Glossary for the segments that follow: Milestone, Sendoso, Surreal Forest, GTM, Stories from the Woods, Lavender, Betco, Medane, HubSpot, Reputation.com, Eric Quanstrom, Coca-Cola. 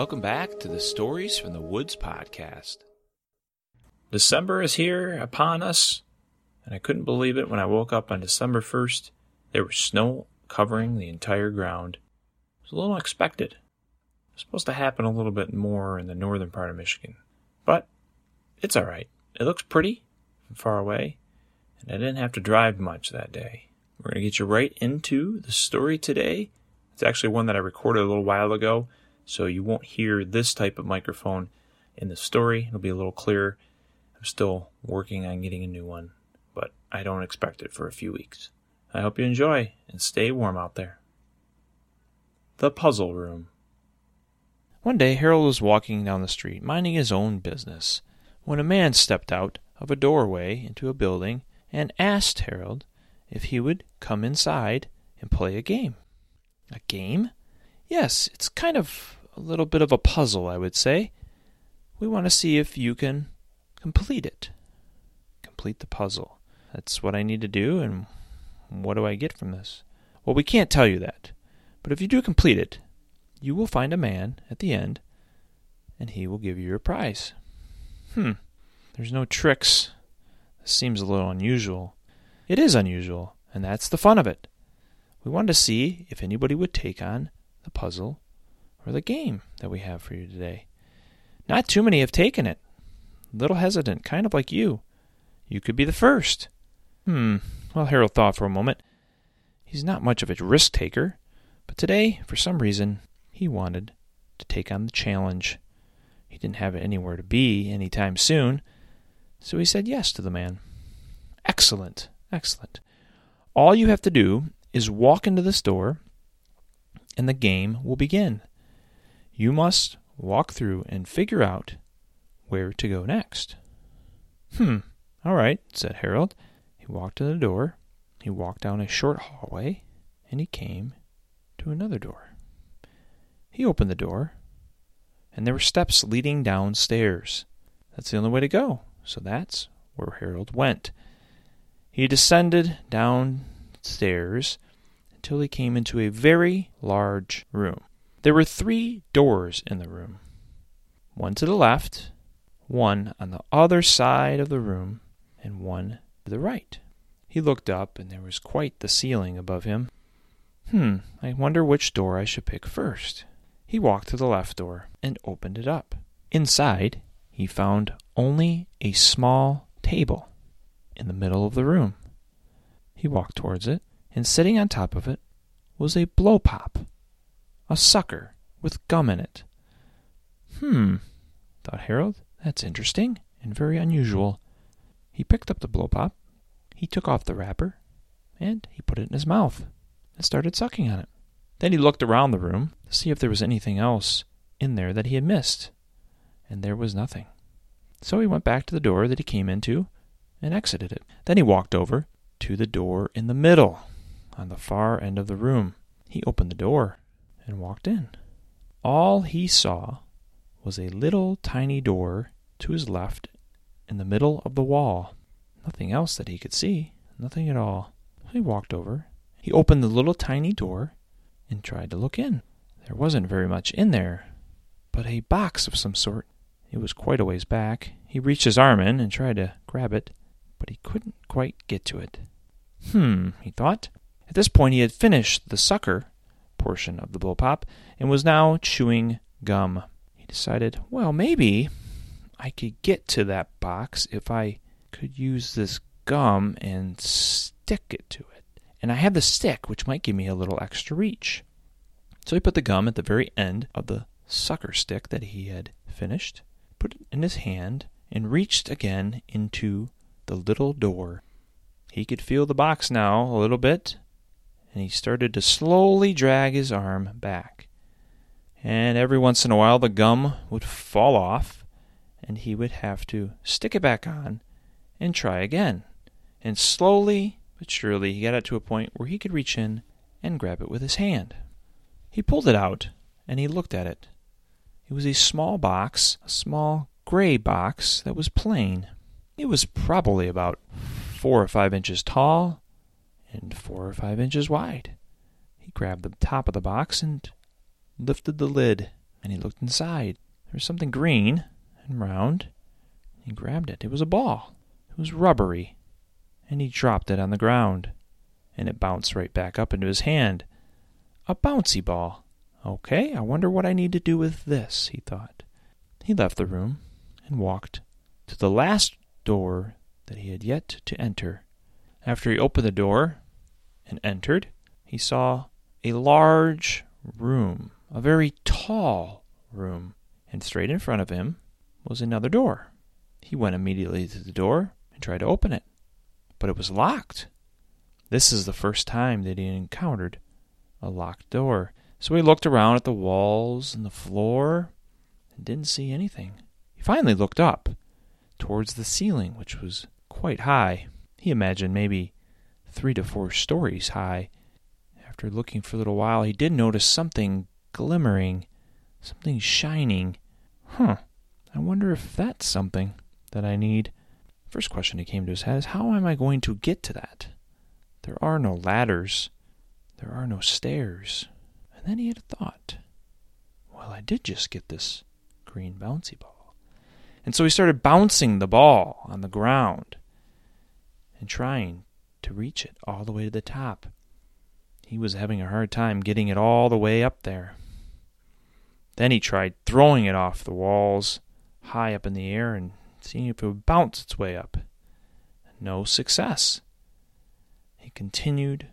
Welcome back to the Stories from the Woods podcast. December is here upon us, and I couldn't believe it when I woke up on December 1st. There was snow covering the entire ground. It was a little unexpected. It was supposed to happen a little bit more in the northern part of Michigan, but it's all right. It looks pretty from far away, and I didn't have to drive much that day. We're going to get you right into the story today. It's actually one that I recorded a little while ago, so you won't hear this type of microphone in the story. It'll be a little clearer. I'm still working on getting a new one, but I don't expect it for a few weeks. I hope you enjoy, and stay warm out there. The Puzzle Room. One day, Harold was walking down the street, minding his own business, when a man stepped out of a doorway into a building and asked Harold if he would come inside and play a game. A game? Yes, it's kind of a little bit of a puzzle, I would say. We want to see if you can complete it. Complete the puzzle. That's what I need to do, and what do I get from this? Well, we can't tell you that. But if you do complete it, you will find a man at the end, and he will give you a prize. There's no tricks. This seems a little unusual. It is unusual, and that's the fun of it. We wanted to see if anybody would take on the puzzle, or the game that we have for you today. Not too many have taken it. A little hesitant, kind of like you. You could be the first. Well, Harold thought for a moment. He's not much of a risk taker, but today, for some reason, he wanted to take on the challenge. He didn't have it anywhere to be anytime soon, so he said yes to the man. Excellent, excellent. All you have to do is walk into this door, and the game will begin. You must walk through and figure out where to go next. All right, said Harold. He walked to the door, he walked down a short hallway, and he came to another door. He opened the door, and there were steps leading downstairs. That's the only way to go, so that's where Harold went. He descended downstairs until he came into a very large room. There were three doors in the room. One to the left, one on the other side of the room, and one to the right. He looked up, and there was quite the ceiling above him. I wonder which door I should pick first. He walked to the left door and opened it up. Inside, he found only a small table in the middle of the room. He walked towards it, and sitting on top of it was a blow pop, a sucker with gum in it. Thought Harold, that's interesting and very unusual. He picked up the blow pop, he took off the wrapper, and he put it in his mouth and started sucking on it. Then he looked around the room to see if there was anything else in there that he had missed, and there was nothing. So he went back to the door that he came into and exited it. Then he walked over to the door in the middle, on the far end of the room. He opened the door and walked in. All he saw was a little tiny door to his left in the middle of the wall. Nothing else that he could see, nothing at all. He walked over, he opened the little tiny door and tried to look in. There wasn't very much in there, but a box of some sort. It was quite a ways back. He reached his arm in and tried to grab it, but he couldn't quite get to it. He thought. At this point, he had finished the sucker portion of the blow pop and was now chewing gum. He decided, well, maybe I could get to that box if I could use this gum and stick it to it. And I have the stick, which might give me a little extra reach. So he put the gum at the very end of the sucker stick that he had finished, put it in his hand, and reached again into the little door. He could feel the box now a little bit, and he started to slowly drag his arm back. And every once in a while, the gum would fall off, and he would have to stick it back on and try again. And slowly but surely, he got it to a point where he could reach in and grab it with his hand. He pulled it out, and he looked at it. It was a small box, a small gray box that was plain. It was probably about 4 or 5 inches tall and 4 or 5 inches wide. He grabbed the top of the box and lifted the lid. and he looked inside. There was something green and round. He grabbed it. It was a ball. It was rubbery, and he dropped it on the ground, and it bounced right back up into his hand. A bouncy ball. Okay, I wonder what I need to do with this, he thought. He left the room and walked to the last door that he had yet to enter. After he opened the door and entered, he saw a large room, a very tall room, and straight in front of him was another door. He went immediately to the door and tried to open it, but it was locked. This is the first time that he encountered a locked door. So he looked around at the walls and the floor and didn't see anything. He finally looked up towards the ceiling, which was quite high. He imagined maybe 3 to 4 stories high. After looking for a little while, he did notice something glimmering, something shining. I wonder if that's something that I need. First question that came to his head is, how am I going to get to that? There are no ladders. There are no stairs. And then he had a thought. Well, I did just get this green bouncy ball. And so he started bouncing the ball on the ground and trying to reach it all the way to the top. He was having a hard time getting it all the way up there. Then he tried throwing it off the walls high up in the air and seeing if it would bounce its way up. No success. He continued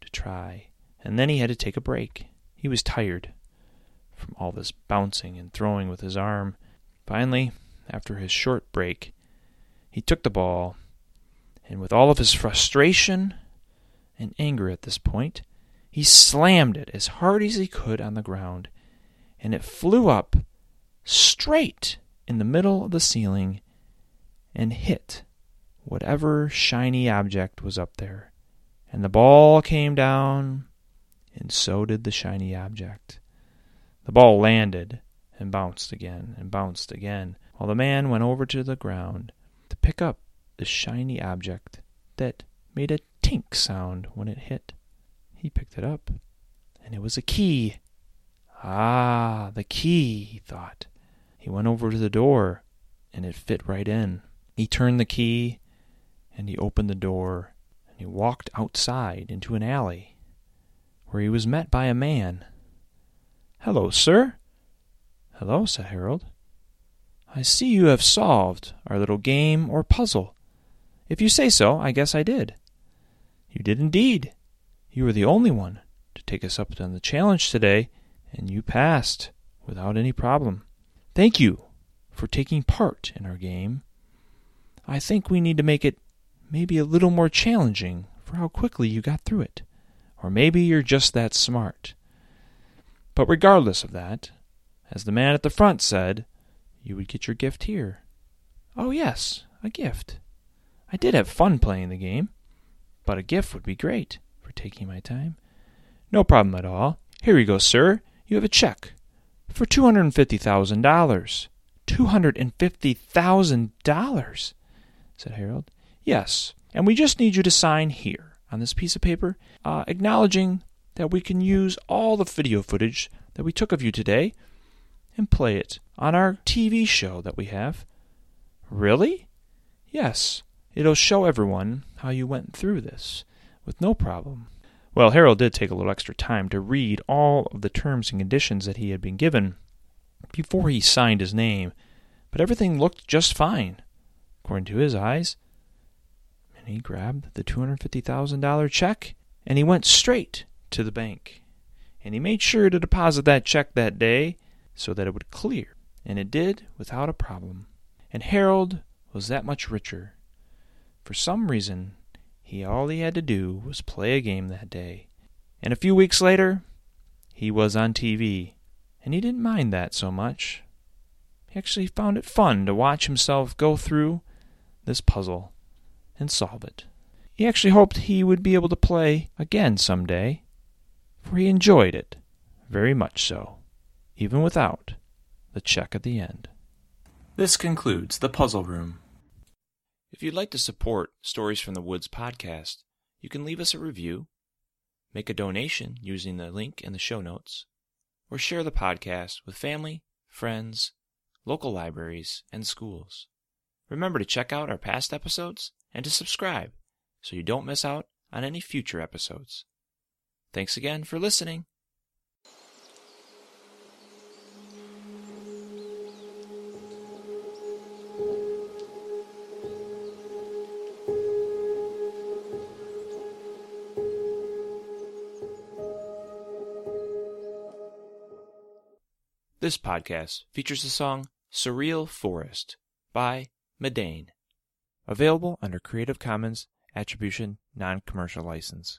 to try, and then he had to take a break. He was tired from all this bouncing and throwing with his arm. Finally, after his short break, he took the ball, and with all of his frustration and anger at this point, he slammed it as hard as he could on the ground, and it flew up straight in the middle of the ceiling and hit whatever shiny object was up there. And the ball came down, and so did the shiny object. The ball landed and bounced again and bounced again, while the man went over to the ground to pick up the shiny object that made a tink sound when it hit. He picked it up, and it was a key. Ah, the key, he thought. He went over to the door, and it fit right in. He turned the key, and he opened the door, and he walked outside into an alley, where he was met by a man. "Hello, sir." "Hello," said Harold. "I see you have solved our little game or puzzle. If you say so, I guess I did." "You did indeed. You were the only one to take us up on the challenge today, and you passed without any problem. Thank you for taking part in our game. I think we need to make it maybe a little more challenging for how quickly you got through it. Or maybe you're just that smart. But regardless of that, as the man at the front said, you would get your gift here." "Oh yes, a gift. I did have fun playing the game, but a gift would be great for taking my time." "No problem at all. Here you go, sir. You have a check for $250,000. $250,000, said Harold. "Yes, and we just need you to sign here on this piece of paper, acknowledging that we can use all the video footage that we took of you today and play it on our TV show that we have." "Really?" "Yes, it'll show everyone how you went through this with no problem." Well, Harold did take a little extra time to read all of the terms and conditions that he had been given before he signed his name, but everything looked just fine, according to his eyes. And he grabbed the $250,000 check, and he went straight to the bank. And he made sure to deposit that check that day so that it would clear, and it did without a problem. And Harold was that much richer. For some reason, all he had to do was play a game that day. And a few weeks later, he was on TV, and he didn't mind that so much. He actually found it fun to watch himself go through this puzzle and solve it. He actually hoped he would be able to play again someday, for he enjoyed it very much so, even without the check at the end. This concludes the Puzzle Room. If you'd like to support Stories from the Woods podcast, you can leave us a review, make a donation using the link in the show notes, or share the podcast with family, friends, local libraries, and schools. Remember to check out our past episodes and to subscribe so you don't miss out on any future episodes. Thanks again for listening. This podcast features the song Surreal Forest by Medane, available under Creative Commons Attribution Non-Commercial License.